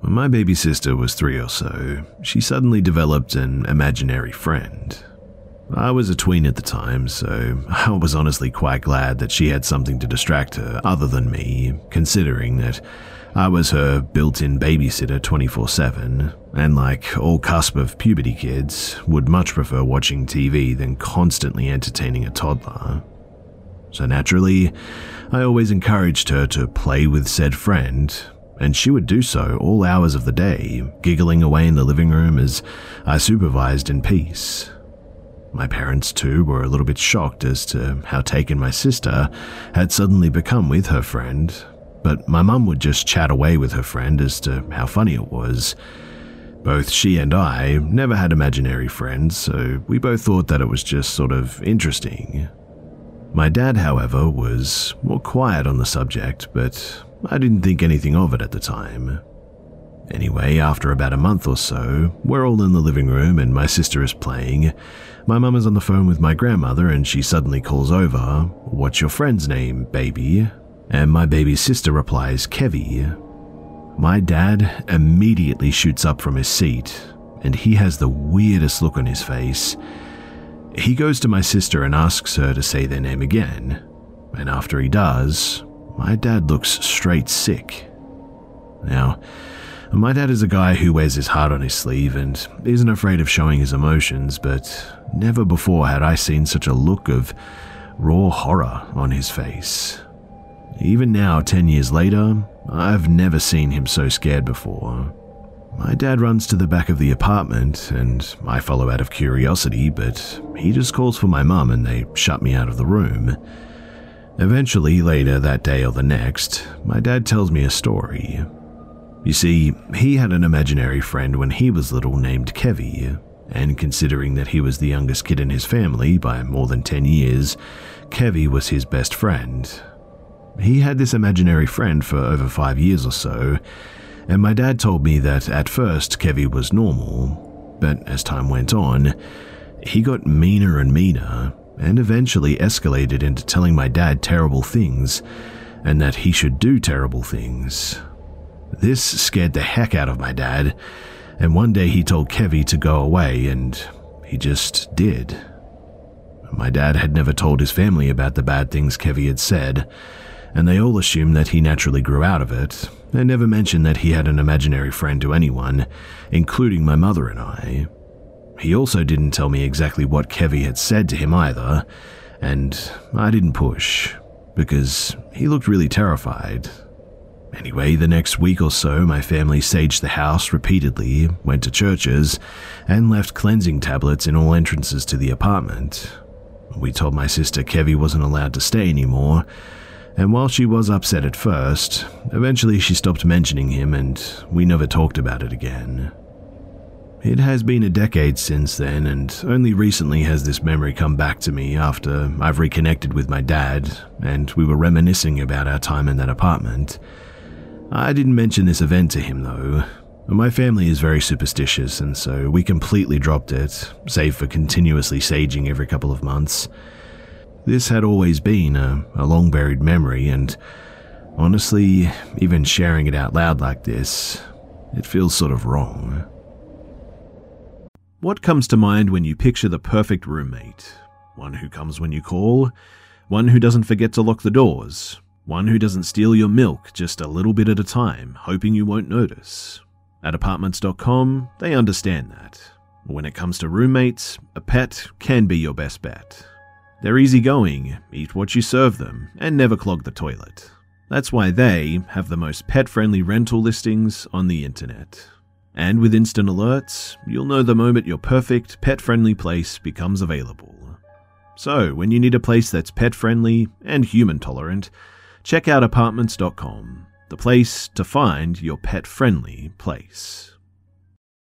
When my baby sister was 3 or so, she suddenly developed an imaginary friend. I was a tween at the time, so I was honestly quite glad that she had something to distract her other than me, considering that I was her built-in babysitter 24/7, and like all cusp of puberty kids, would much prefer watching TV than constantly entertaining a toddler. So naturally, I always encouraged her to play with said friend, and she would do so all hours of the day, giggling away in the living room as I supervised in peace. My parents, too, were a little bit shocked as to how taken my sister had suddenly become with her friend, but my mum would just chat away with her friend as to how funny it was. Both she and I never had imaginary friends, so we both thought that it was just sort of interesting. My dad, however, was more quiet on the subject, but I didn't think anything of it at the time. Anyway, after about a month or so, we're all in the living room and my sister is playing. My mum is on the phone with my grandmother and she suddenly calls over, "What's your friend's name, baby?" And my baby's sister replies, "Kevy." My dad immediately shoots up from his seat, and he has the weirdest look on his face. He goes to my sister and asks her to say their name again, and after he does, my dad looks straight sick. Now, my dad is a guy who wears his heart on his sleeve and isn't afraid of showing his emotions, but never before had I seen such a look of raw horror on his face. Even now, 10 years later, I've never seen him so scared before. My dad runs to the back of the apartment, and I follow out of curiosity, but he just calls for my mum and they shut me out of the room. Eventually, later that day or the next, my dad tells me a story. You see, he had an imaginary friend when he was little named Kevy, and considering that he was the youngest kid in his family by more than 10 years, Kevy was his best friend. He had this imaginary friend for over 5 years or so, and my dad told me that at first Kevy was normal, but as time went on, he got meaner and meaner, and eventually escalated into telling my dad terrible things, and that he should do terrible things. This scared the heck out of my dad, and one day he told Kevy to go away, and he just did. My dad had never told his family about the bad things Kevy had said, and they all assumed that he naturally grew out of it, and never mentioned that he had an imaginary friend to anyone, including my mother and I. He also didn't tell me exactly what Kevy had said to him either, and I didn't push, because he looked really terrified. Anyway, the next week or so, my family saged the house repeatedly, went to churches, and left cleansing tablets in all entrances to the apartment. We told my sister Kevy wasn't allowed to stay anymore, and while she was upset at first, eventually she stopped mentioning him and we never talked about it again. It has been a decade since then, and only recently has this memory come back to me after I've reconnected with my dad and we were reminiscing about our time in that apartment. I didn't mention this event to him though. My family is very superstitious, and so we completely dropped it, save for continuously saging every couple of months. This had always been a long buried memory, and honestly, even sharing it out loud like this, it feels sort of wrong. What comes to mind when you picture the perfect roommate? One who comes when you call, one who doesn't forget to lock the doors, one who doesn't steal your milk just a little bit at a time, hoping you won't notice. At Apartments.com, they understand that. When it comes to roommates, a pet can be your best bet. They're easygoing, eat what you serve them, and never clog the toilet. That's why they have the most pet-friendly rental listings on the internet. And with instant alerts, you'll know the moment your perfect pet-friendly place becomes available. So, when you need a place that's pet-friendly and human-tolerant, check out Apartments.com, the place to find your pet-friendly place.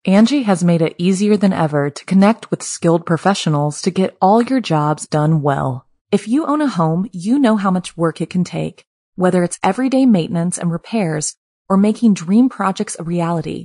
Angie has made it easier than ever to connect with skilled professionals to get all your jobs done well. If you own a home, you know how much work it can take, whether it's everyday maintenance and repairs or making dream projects a reality.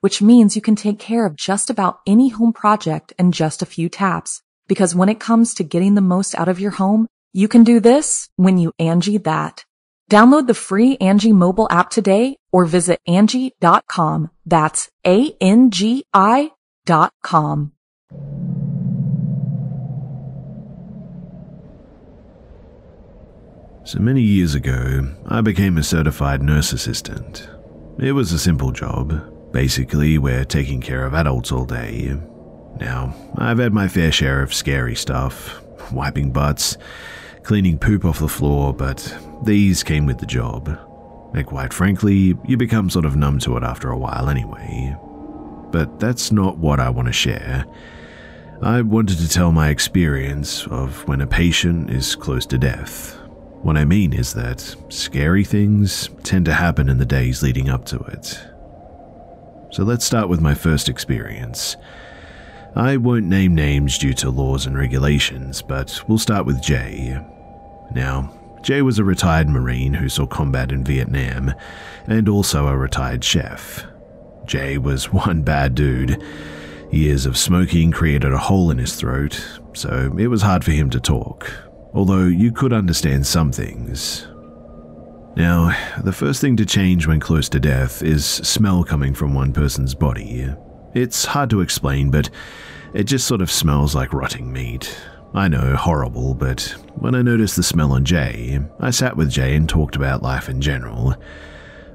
which means you can take care of just about any home project in just a few taps. Because when it comes to getting the most out of your home, you can do this when you Angie that. Download the free Angie mobile app today or visit Angie.com. That's ANGI.com. So many years ago, I became a certified nurse assistant. It was a simple job. Basically, we're taking care of adults all day. Now, I've had my fair share of scary stuff, wiping butts, cleaning poop off the floor, but these came with the job. And quite frankly, you become sort of numb to it after a while anyway. But that's not what I want to share. I wanted to tell my experience of when a patient is close to death. What I mean is that scary things tend to happen in the days leading up to it. So let's start with my first experience. I won't name names due to laws and regulations, but we'll start with Jay. Now, Jay was a retired Marine who saw combat in Vietnam, and also a retired chef. Jay was one bad dude. Years of smoking created a hole in his throat, so it was hard for him to talk, although you could understand some things. Now, the first thing to change when close to death is smell coming from one person's body. It's hard to explain, but it just sort of smells like rotting meat. I know, horrible, but when I noticed the smell on Jay, I sat with Jay and talked about life in general.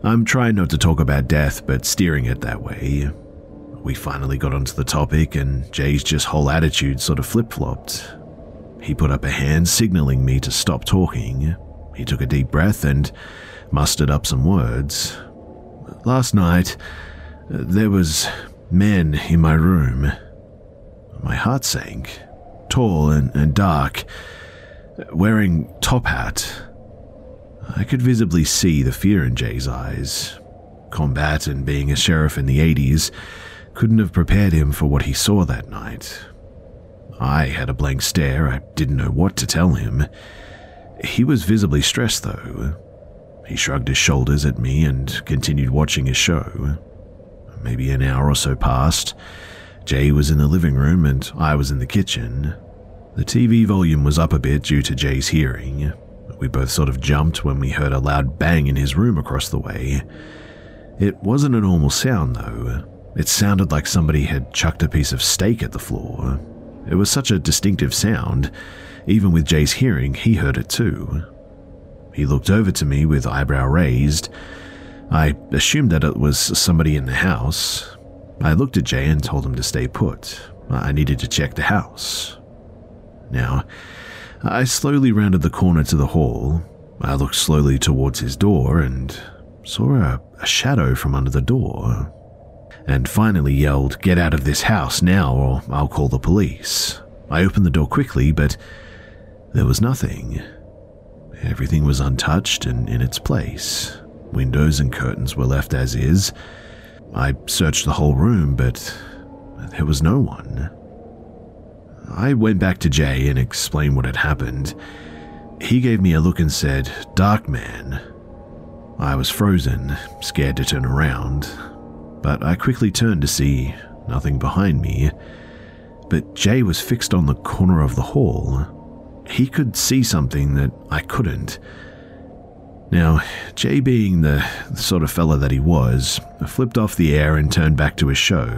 I'm trying not to talk about death, but steering it that way. We finally got onto the topic, and Jay's just whole attitude sort of flip-flopped. He put up a hand signaling me to stop talking. He took a deep breath and mustered up some words. Last night, there was men in my room. My heart sank. Tall and dark, wearing top hat. I could visibly see the fear in Jay's eyes. Combat and being a sheriff in the 80s couldn't have prepared him for what he saw that night. I had a blank stare. I didn't know what to tell him. He was visibly stressed, though. He shrugged his shoulders at me and continued watching his show. Maybe an hour or so passed. Jay was in the living room and I was in the kitchen. The TV volume was up a bit due to Jay's hearing. We both sort of jumped when we heard a loud bang in his room across the way. It wasn't a normal sound, though. It sounded like somebody had chucked a piece of steak at the floor. It was such a distinctive sound. Even with Jay's hearing, he heard it too. He looked over to me with eyebrow raised. I assumed that it was somebody in the house. I looked at Jay and told him to stay put. I needed to check the house. Now, I slowly rounded the corner to the hall. I looked slowly towards his door and saw a shadow from under the door, and finally yelled, "Get out of this house now or I'll call the police." I opened the door quickly, but there was nothing. Everything was untouched and in its place. Windows and curtains were left as is. I searched the whole room, but there was no one. I went back to Jay and explained what had happened. He gave me a look and said, "Dark man." I was frozen, scared to turn around, but I quickly turned to see nothing behind me. But Jay was fixed on the corner of the hall. He could see something that I couldn't. Now, Jay, being the sort of fella that he was, flipped off the air and turned back to his show.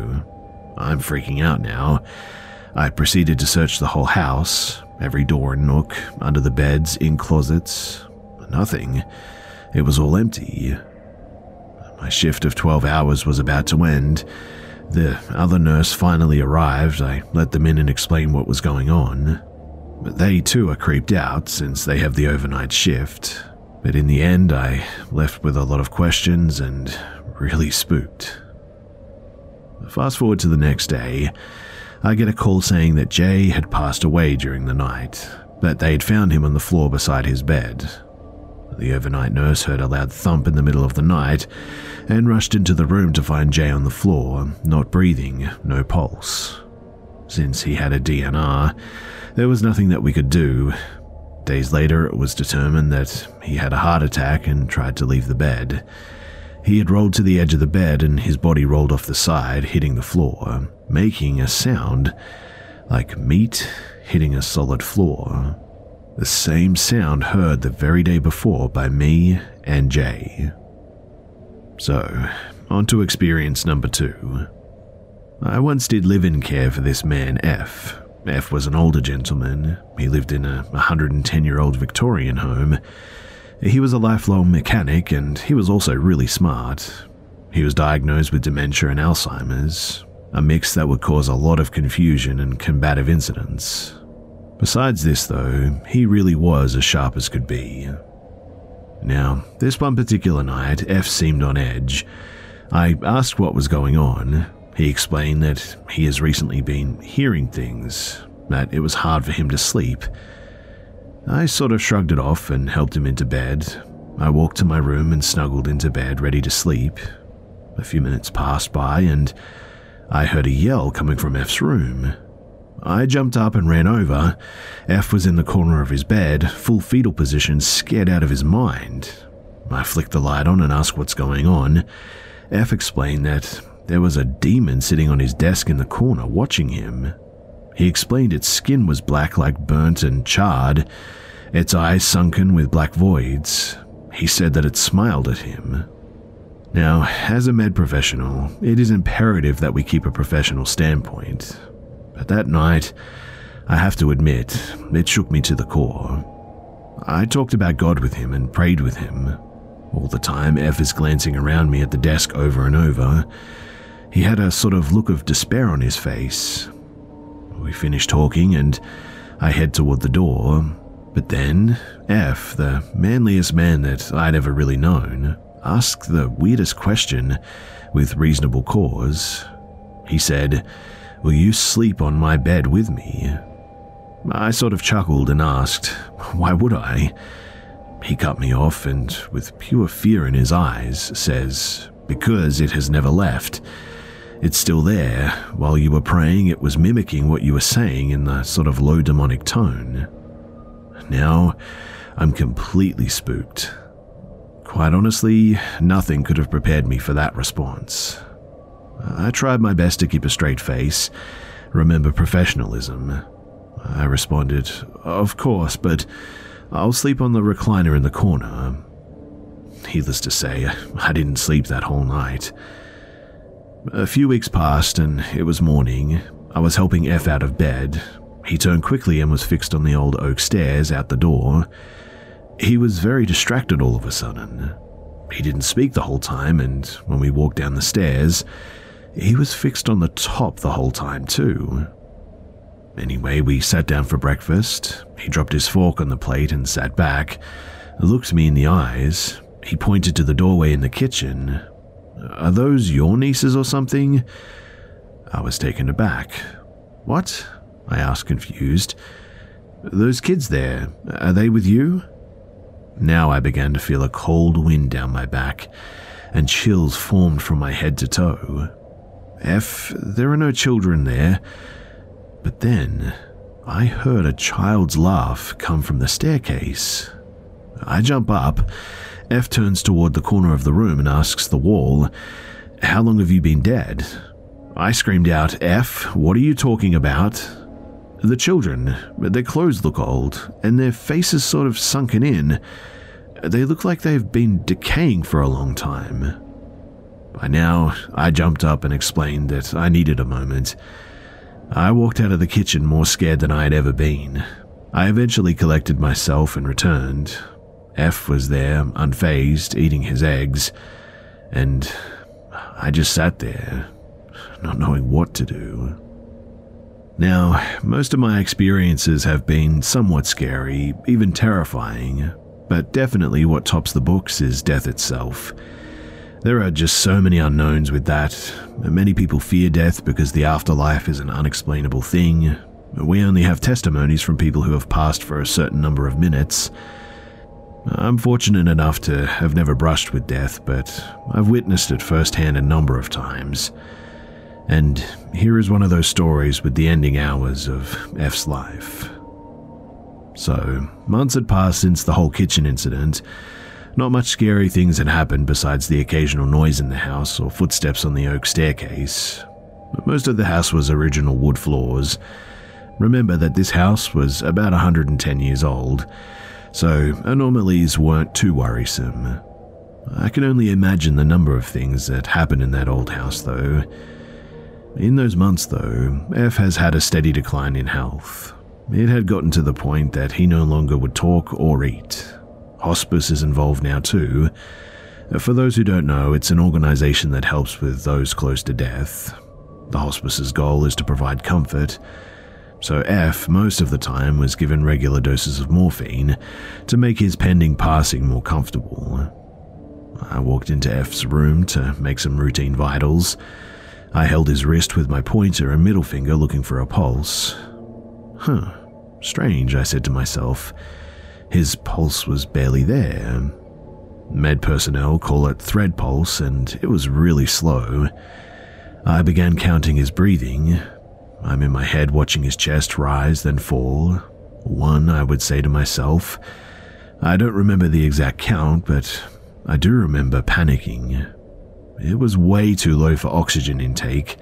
I'm freaking out now. I proceeded to search the whole house, every door and nook, under the beds, in closets. Nothing. It was all empty. My shift of 12 hours was about to end. The other nurse finally arrived. I let them in and explained what was going on. But they too are creeped out since they have the overnight shift. But in the end, I left with a lot of questions and really spooked. Fast forward to the next day, I get a call saying that Jay had passed away during the night, but they had found him on the floor beside his bed. The overnight nurse heard a loud thump in the middle of the night and rushed into the room to find Jay on the floor, not breathing, no pulse. Since he had a DNR, there was nothing that we could do. Days later, it was determined that he had a heart attack and tried to leave the bed. He had rolled to the edge of the bed and his body rolled off the side, hitting the floor, making a sound like meat hitting a solid floor. The same sound heard the very day before by me and Jay. So, on to experience number 2. I once did live-in care for this man, F. F was an older gentleman. He lived in a 110-year-old Victorian home. He was a lifelong mechanic, and he was also really smart. He was diagnosed with dementia and Alzheimer's, a mix that would cause a lot of confusion and combative incidents. Besides this, though, he really was as sharp as could be. Now, this one particular night, F seemed on edge. I asked what was going on. He explained that he has recently been hearing things, that it was hard for him to sleep. I sort of shrugged it off and helped him into bed. I walked to my room and snuggled into bed, ready to sleep. A few minutes passed by and I heard a yell coming from F's room. I jumped up and ran over. F was in the corner of his bed, full fetal position, scared out of his mind. I flicked the light on and asked what's going on. F explained that there was a demon sitting on his desk in the corner watching him. He explained its skin was black like burnt and charred, its eyes sunken with black voids. He said that it smiled at him. Now, as a med professional, it is imperative that we keep a professional standpoint. But that night, I have to admit, it shook me to the core. I talked about God with him and prayed with him. All the time, F is glancing around me at the desk over and over. He had a sort of look of despair on his face. We finished talking and I head toward the door, but then F, the manliest man that I'd ever really known, asked the weirdest question with reasonable cause. He said, "Will you sleep on my bed with me?" I sort of chuckled and asked, "Why would I?" He cut me off and, with pure fear in his eyes, says, "Because it has never left. It's still there. While you were praying, it was mimicking what you were saying in the sort of low demonic tone." Now, I'm completely spooked. Quite honestly, nothing could have prepared me for that response. I tried my best to keep a straight face. Remember professionalism. I responded, "Of course, but I'll sleep on the recliner in the corner." Needless to say, I didn't sleep that whole night. A few weeks passed and it was morning. I was helping F out of bed. He turned quickly and was fixed on the old oak stairs out the door. He was very distracted all of a sudden. He didn't speak the whole time, and when we walked down the stairs, He was fixed on the top the whole time too. Anyway, we sat down for breakfast. He dropped his fork on the plate and sat back, looked me in the eyes. He pointed to the doorway in the kitchen. "Are those your nieces or something?" I was taken aback. "What?" I asked, confused. "Those kids there, are they with you?" Now I began to feel a cold wind down my back, and chills formed from my head to toe. "F, there are no children there." But then I heard a child's laugh come from the staircase. I jump up. F turns toward the corner of the room and asks the wall, "How long have you been dead?" I screamed out, "F, what are you talking about?" The children, their clothes look old, and their faces sort of sunken in. They look like they've been decaying for a long time. By now, I jumped up and explained that I needed a moment. I walked out of the kitchen more scared than I had ever been. I eventually collected myself and returned. F was there, unfazed, eating his eggs, and I just sat there, not knowing what to do. Now, most of my experiences have been somewhat scary, even terrifying, but definitely what tops the books is death itself. There are just so many unknowns with that. Many people fear death because the afterlife is an unexplainable thing. We only have testimonies from people who have passed for a certain number of minutes. I'm fortunate enough to have never brushed with death, but I've witnessed it firsthand a number of times. And here is one of those stories with the ending hours of F's life. So, months had passed since the whole kitchen incident. Not much scary things had happened besides the occasional noise in the house or footsteps on the oak staircase. But most of the house was original wood floors. Remember that this house was about 110 years old, so anomalies weren't too worrisome. I can only imagine the number of things that happened in that old house, though. In those months, though, F has had a steady decline in health. It had gotten to the point that he no longer would talk or eat. Hospice is involved now, too. For those who don't know, it's an organization that helps with those close to death. The hospice's goal is to provide comfort. So F, most of the time, was given regular doses of morphine to make his pending passing more comfortable. I walked into F's room to make some routine vitals. I held his wrist with my pointer and middle finger looking for a pulse. "Huh, strange," I said to myself. His pulse was barely there. Med personnel call it thread pulse, and it was really slow. I began counting his breathing. I'm in my head watching his chest rise, then fall. One, I would say to myself. I don't remember the exact count, but I do remember panicking. It was way too low for oxygen intake.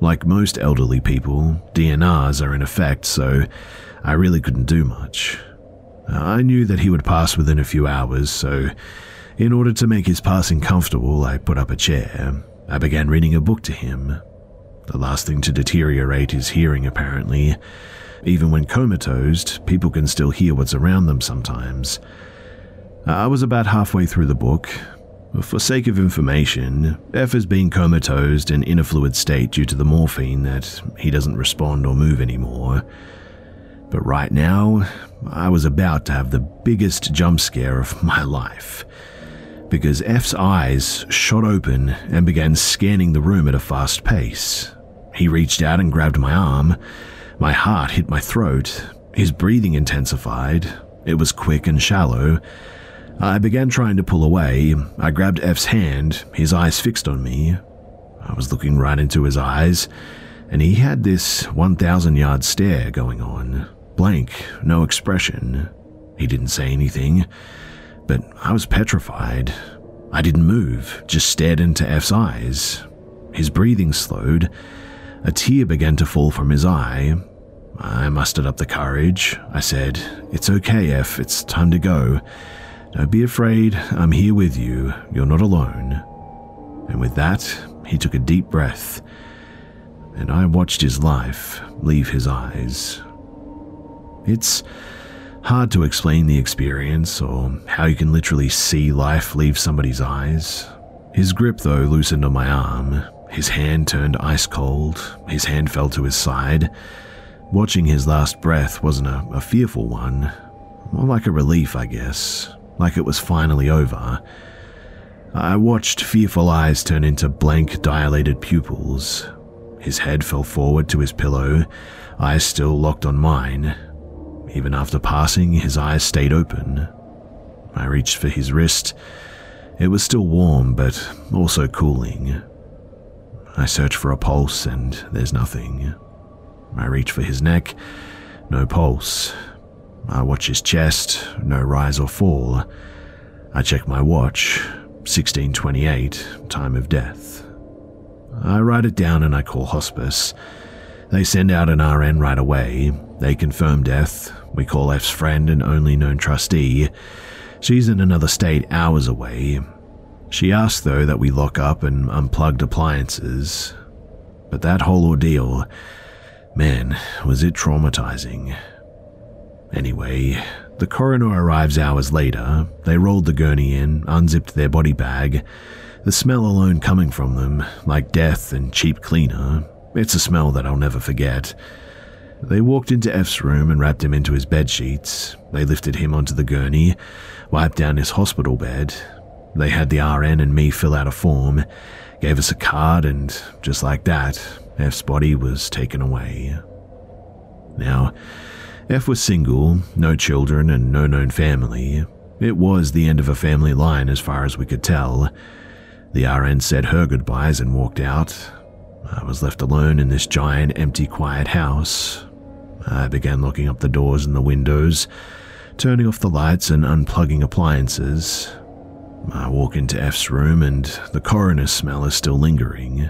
Like most elderly people, DNRs are in effect, so I really couldn't do much. I knew that he would pass within a few hours, so in order to make his passing comfortable, I put up a chair. I began reading a book to him. The last thing to deteriorate is hearing, apparently. Even when comatose, people can still hear what's around them sometimes. I was about halfway through the book. For sake of information, F has been comatose and in a fluid state due to the morphine that he doesn't respond or move anymore. But right now, I was about to have the biggest jump scare of my life, because F's eyes shot open and began scanning the room at a fast pace. He reached out and grabbed my arm. My heart hit my throat. His breathing intensified. It was quick and shallow. I began trying to pull away. I grabbed F's hand, his eyes fixed on me. I was looking right into his eyes, and he had this 1,000-yard stare going on. Blank, no expression. He didn't say anything, but I was petrified. I didn't move, just stared into F's eyes. His breathing slowed. A tear began to fall from his eye. I mustered up the courage. I said, "It's okay, F, it's time to go. Don't be afraid, I'm here with you, you're not alone." And with that, he took a deep breath, and I watched his life leave his eyes. It's hard to explain the experience, or how you can literally see life leave somebody's eyes. His grip, though, loosened on my arm. His hand turned ice cold, his hand fell to his side. Watching his last breath wasn't a fearful one, more like a relief, I guess, like it was finally over. I watched fearful eyes turn into blank, dilated pupils. His head fell forward to his pillow, eyes still locked on mine. Even after passing, his eyes stayed open. I reached for his wrist. It was still warm, but also cooling. I search for a pulse, and there's nothing. I reach for his neck. No pulse. I watch his chest. No rise or fall. I check my watch. 16:28, time of death. I write it down and I call hospice. They send out an RN right away. They confirm death. We call F's friend and only known trustee. She's in another state hours away. She asked, though, that we lock up and unplugged appliances. But that whole ordeal, man, was it traumatizing. Anyway, the coroner arrives hours later. They rolled the gurney in, unzipped their body bag. The smell alone coming from them, like death and cheap cleaner. It's a smell that I'll never forget. They walked into F's room and wrapped him into his bedsheets. They lifted him onto the gurney, wiped down his hospital bed. They had the RN and me fill out a form, gave us a card, and just like that, F's body was taken away. Now, F was single, no children, and no known family. It was the end of a family line as far as we could tell. The RN said her goodbyes and walked out. I was left alone in this giant, empty, quiet house. I began locking up the doors and the windows, turning off the lights and unplugging appliances. I walk into F's room and the coroner's smell is still lingering.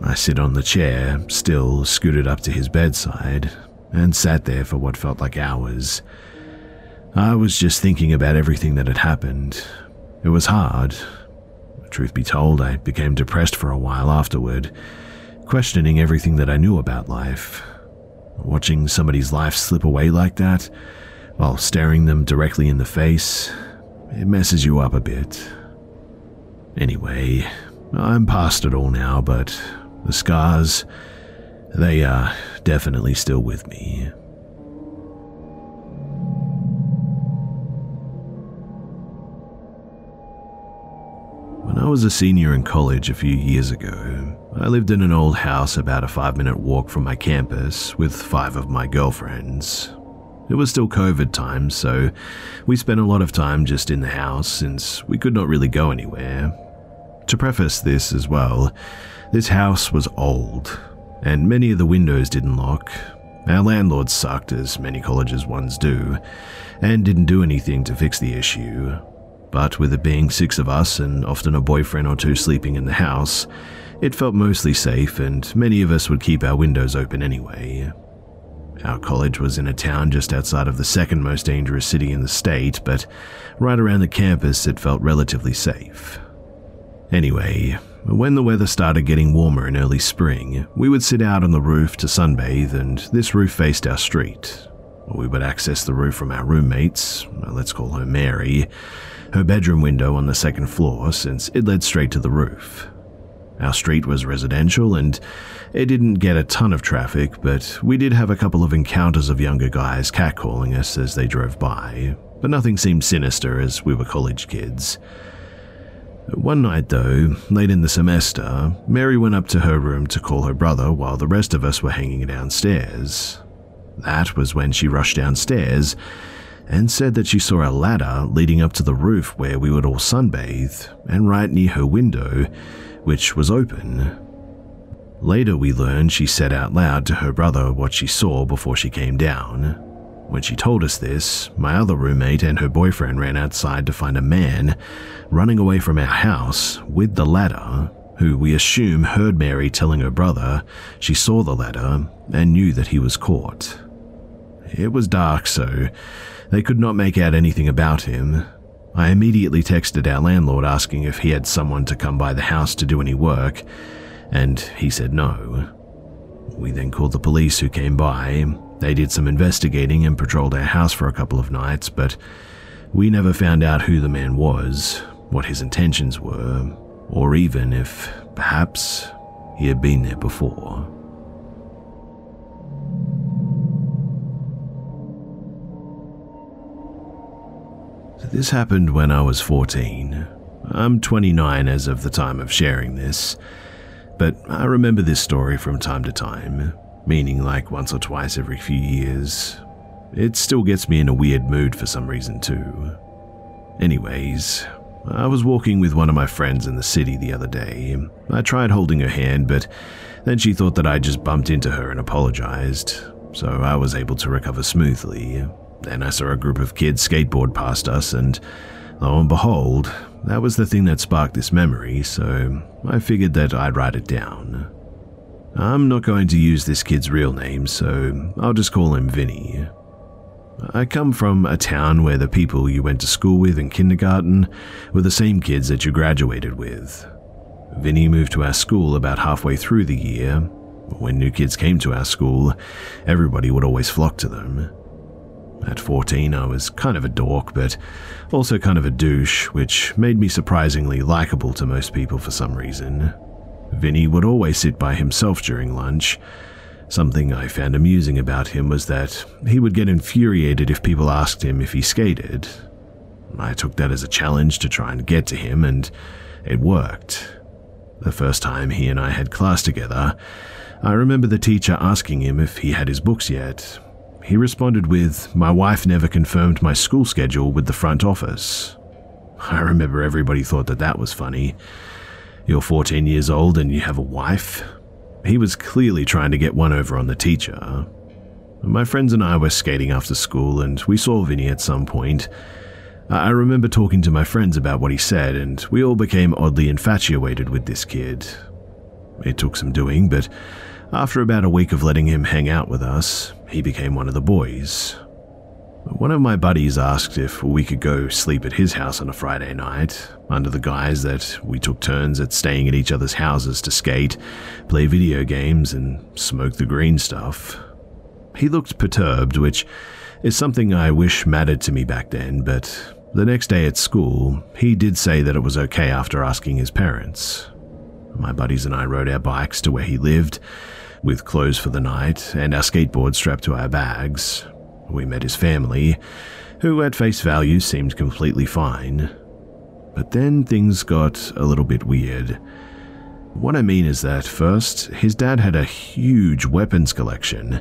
I sit on the chair, still scooted up to his bedside, and sat there for what felt like hours. I was just thinking about everything that had happened. It was hard. Truth be told, I became depressed for a while afterward, questioning everything that I knew about life. Watching somebody's life slip away like that, while staring them directly in the face, it messes you up a bit. Anyway, I'm past it all now, but the scars, they are definitely still with me. When I was a senior in college a few years ago, I lived in an old house about a 5-minute walk from my campus with 5 of my girlfriends. It was still COVID time, so we spent a lot of time just in the house since we could not really go anywhere. To preface this as well, this house was old, and many of the windows didn't lock. Our landlord sucked, as many colleges ones do, and didn't do anything to fix the issue. But with it being 6 of us and often a boyfriend or 2 sleeping in the house, it felt mostly safe, and many of us would keep our windows open anyway. Our college was in a town just outside of the second most dangerous city in the state, but right around the campus it felt relatively safe. Anyway, when the weather started getting warmer in early spring, we would sit out on the roof to sunbathe, and this roof faced our street. We would access the roof from our roommate's, let's call her Mary, her bedroom window on the second floor, since it led straight to the roof. Our street was residential and it didn't get a ton of traffic, but we did have a couple of encounters of younger guys catcalling us as they drove by, but nothing seemed sinister as we were college kids. One night though, late in the semester, Mary went up to her room to call her brother while the rest of us were hanging downstairs. That was when she rushed downstairs and said that she saw a ladder leading up to the roof where we would all sunbathe, and right near her window, which was open. Later we learned she said out loud to her brother what she saw before she came down. When she told us this, my other roommate and her boyfriend ran outside to find a man running away from our house with the ladder, who we assume heard Mary telling her brother she saw the ladder and knew that he was caught. It was dark, so they could not make out anything about him. I immediately texted our landlord asking if he had someone to come by the house to do any work, and he said no. We then called the police, who came by. They did some investigating and patrolled our house for a couple of nights, but we never found out who the man was, what his intentions were, or even if, perhaps, He had been there before. So this happened when I was 14. I'm 29 as of the time of sharing this, but I remember this story from time to time, meaning like once or twice every few years. It still gets me in a weird mood for some reason too. Anyways, I was walking with one of my friends in the city the other day. I tried holding her hand, but then she thought that I just bumped into her and apologized, so I was able to recover smoothly. Then I saw a group of kids skateboard past us, and lo and behold, that was the thing that sparked this memory, so I figured that I'd write it down. I'm not going to use this kid's real name, so I'll just call him Vinny. I come from a town where the people you went to school with in kindergarten were the same kids that you graduated with. Vinny moved to our school about halfway through the year. When new kids came to our school, everybody would always flock to them. At 14, I was kind of a dork, but also kind of a douche, which made me surprisingly likable to most people for some reason. Vinny would always sit by himself during lunch. Something I found amusing about him was that he would get infuriated if people asked him if he skated. I took that as a challenge to try and get to him, and it worked. The first time he and I had class together, I remember the teacher asking him if he had his books yet. He responded with, "My wife never confirmed my school schedule with the front office." I remember everybody thought that that was funny. You're 14 years old and you have a wife? He was clearly trying to get one over on the teacher. My friends and I were skating after school, and we saw Vinny at some point. I remember talking to my friends about what he said, and we all became oddly infatuated with this kid. It took some doing, but after about a week of letting him hang out with us, he became one of the boys. One of my buddies asked if we could go sleep at his house on a Friday night, under the guise that we took turns at staying at each other's houses to skate, play video games, and smoke the green stuff. He looked perturbed, which is something I wish mattered to me back then, but the next day at school, he did say that it was okay after asking his parents. My buddies and I rode our bikes to where he lived, with clothes for the night and our skateboards strapped to our bags. We met his family, who at face value seemed completely fine. But then things got a little bit weird. What I mean is that first, his dad had a huge weapons collection.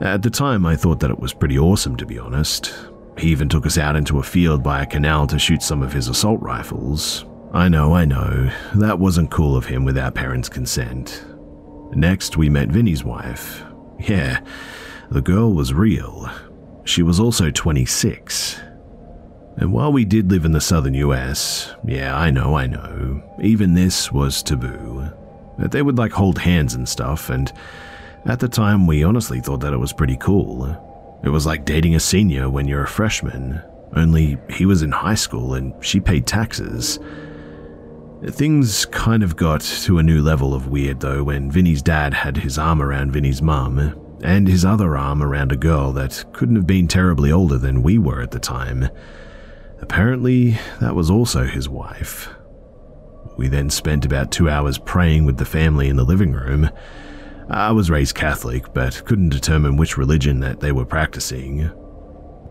At the time, I thought that it was pretty awesome, to be honest. He even took us out into a field by a canal to shoot some of his assault rifles. I know, that wasn't cool of him with our parents' consent. Next, we met Vinny's wife. Yeah, the girl was real. She was also 26. And while we did live in the southern US, yeah, I know, even this was taboo. That they would like hold hands and stuff, and at the time we honestly thought that it was pretty cool. It was like dating a senior when you're a freshman, only he was in high school and she paid taxes. Things kind of got to a new level of weird though when Vinny's dad had his arm around Vinny's mum, and his other arm around a girl that couldn't have been terribly older than we were at the time. Apparently, that was also his wife. We then spent about 2 hours praying with the family in the living room. I was raised Catholic, but couldn't determine which religion that they were practicing.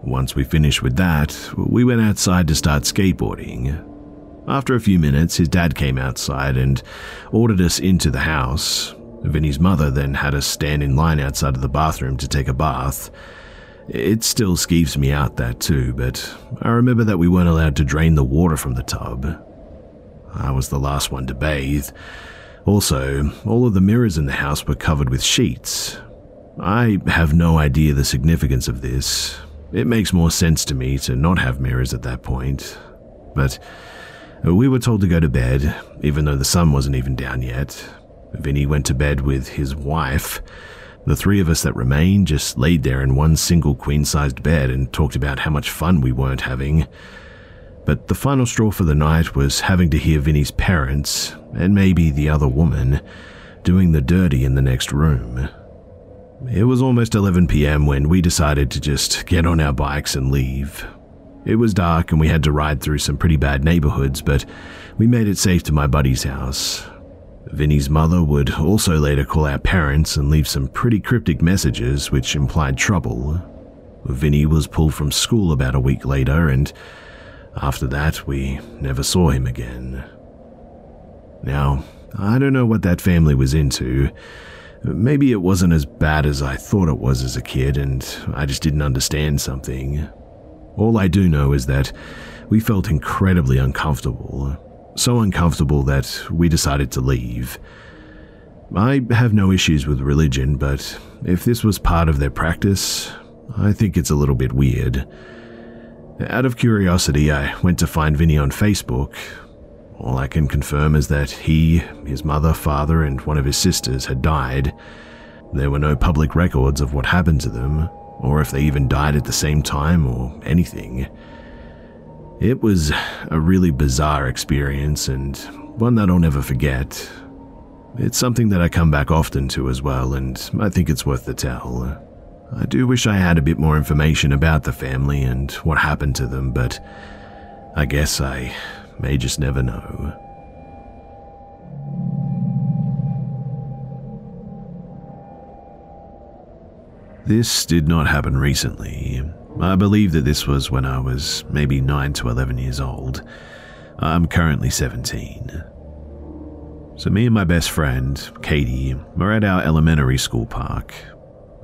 Once we finished with that, we went outside to start skateboarding. After a few minutes, his dad came outside and ordered us into the house. Vinny's mother then had us stand in line outside of the bathroom to take a bath. It still skeeves me out that too, but I remember that we weren't allowed to drain the water from the tub. I was the last one to bathe. Also, all of the mirrors in the house were covered with sheets. I have no idea the significance of this. It makes more sense to me to not have mirrors at that point. But we were told to go to bed, even though the sun wasn't even down yet. Vinny went to bed with his wife. The three of us that remained just laid there in one single queen-sized bed and talked about how much fun we weren't having. But the final straw for the night was having to hear Vinny's parents, and maybe the other woman, doing the dirty in the next room. It was almost 11 p.m. when we decided to just get on our bikes and leave. It was dark and we had to ride through some pretty bad neighborhoods, but we made it safe to my buddy's house. Vinny's mother would also later call our parents and leave some pretty cryptic messages which implied trouble. Vinny was pulled from school about a week later, and after that we never saw him again. Now, I don't know what that family was into. Maybe it wasn't as bad as I thought it was as a kid, and I just didn't understand something. All I do know is that we felt incredibly uncomfortable. So uncomfortable that we decided to leave. I have no issues with religion, but if this was part of their practice, I think it's a little bit weird. Out of curiosity, I went to find Vinny on Facebook. All I can confirm is that he, his mother, father, and one of his sisters had died. There were no public records of what happened to them, or if they even died at the same time or anything. It was a really bizarre experience, and one that I'll never forget. It's something that I come back often to as well, and I think it's worth the tell. I do wish I had a bit more information about the family and what happened to them, but I guess I may just never know. This did not happen recently. I believe that this was when I was maybe 9 to 11 years old. I'm currently 17. So me and my best friend, Katie, were at our elementary school park.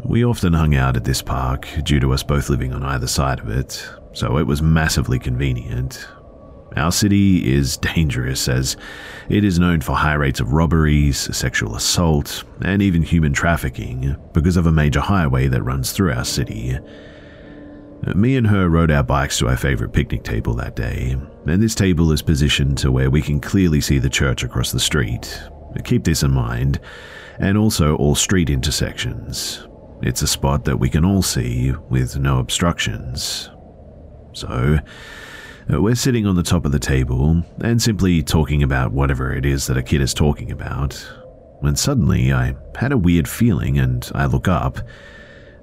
We often hung out at this park due to us both living on either side of it, so it was massively convenient. Our city is dangerous as it is known for high rates of robberies, sexual assault, and even human trafficking because of a major highway that runs through our city. Me and her rode our bikes to our favorite picnic table that day, and this table is positioned to where we can clearly see the church across the street. Keep this in mind, and also all street intersections. It's a spot that we can all see with no obstructions. So, we're sitting on the top of the table and simply talking about whatever it is that a kid is talking about, when suddenly I had a weird feeling and I look up.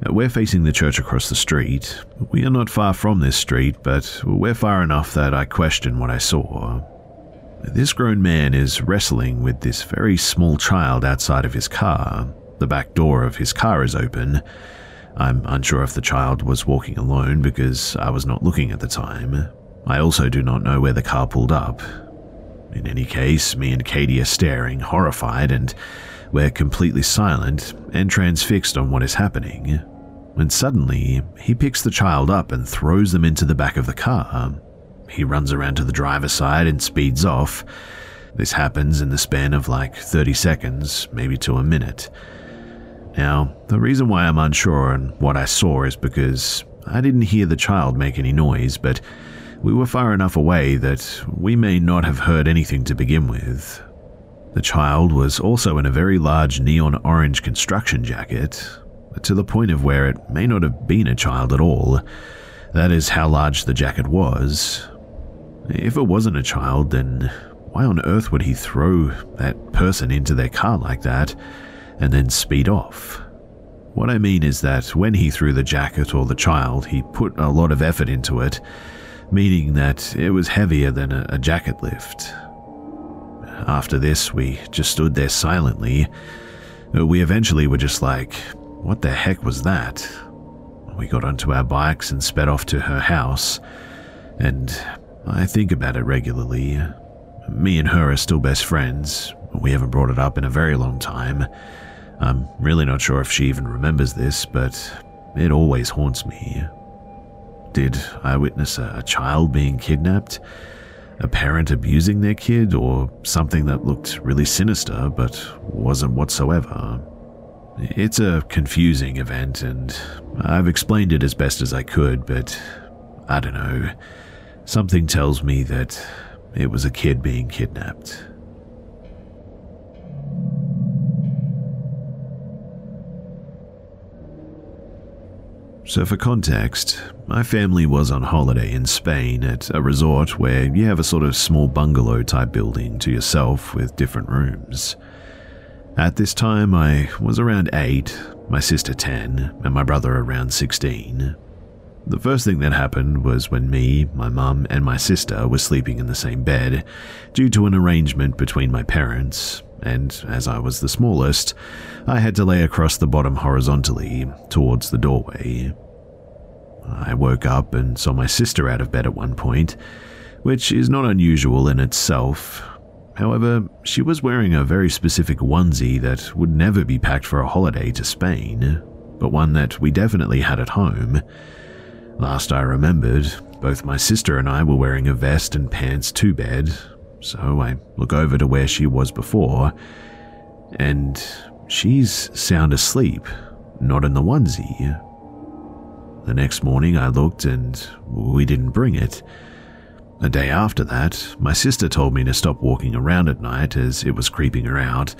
We're facing the church across the street. We are not far from this street, but we're far enough that I question what I saw. This grown man is wrestling with this very small child outside of his car. The back door of his car is open. I'm unsure if the child was walking alone because I was not looking at the time. I also do not know where the car pulled up. In any case, me and Katie are staring, horrified, and we're completely silent and transfixed on what is happening, when suddenly he picks the child up and throws them into the back of the car. He runs around to the driver's side and speeds off. This happens in the span of like 30 seconds, maybe to a minute. Now, the reason why I'm unsure on what I saw is because I didn't hear the child make any noise, but we were far enough away that we may not have heard anything to begin with. The child was also in a very large neon orange construction jacket, to the point of where it may not have been a child at all. That is how large the jacket was. If it wasn't a child, then why on earth would he throw that person into their car like that and then speed off? What I mean is that when he threw the jacket or the child, he put a lot of effort into it, meaning that it was heavier than a jacket lift. After this, we just stood there silently. We eventually were just like, what the heck was that? We got onto our bikes and sped off to her house, and I think about it regularly. Me and her are still best friends. We haven't brought it up in a very long time. I'm really not sure if she even remembers this, but it always haunts me. Did I witness a child being kidnapped? A parent abusing their kid, or something that looked really sinister but wasn't whatsoever? It's a confusing event, and I've explained it as best as I could, but I don't know. Something tells me that it was a kid being kidnapped. So for context, my family was on holiday in Spain at a resort where you have a sort of small bungalow type building to yourself with different rooms. At this time, I was around 8, my sister 10, and my brother around 16. The first thing that happened was when me, my mum, and my sister were sleeping in the same bed due to an arrangement between my parents, and as I was the smallest, I had to lay across the bottom horizontally towards the doorway. I woke up and saw my sister out of bed at one point, which is not unusual in itself. However, she was wearing a very specific onesie that would never be packed for a holiday to Spain, but one that we definitely had at home. Last I remembered, both my sister and I were wearing a vest and pants to bed, so I look over to where she was before, and she's sound asleep, not in the onesie. The next morning I looked and we didn't bring it. The day after that, my sister told me to stop walking around at night as it was creeping her out.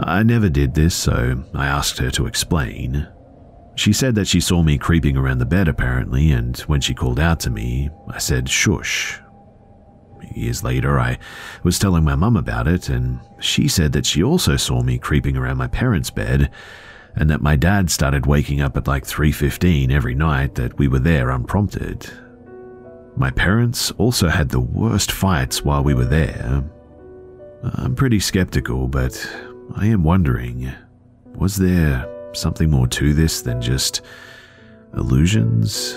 I never did this, so I asked her to explain. She said that she saw me creeping around the bed apparently, and when she called out to me, I said, "Shush." Years later, I was telling my mum about it, and she said that she also saw me creeping around my parents' bed, and that my dad started waking up at like 3:15 every night that we were there unprompted. My parents also had the worst fights while we were there. I'm pretty skeptical, but I am wondering, was there something more to this than just illusions?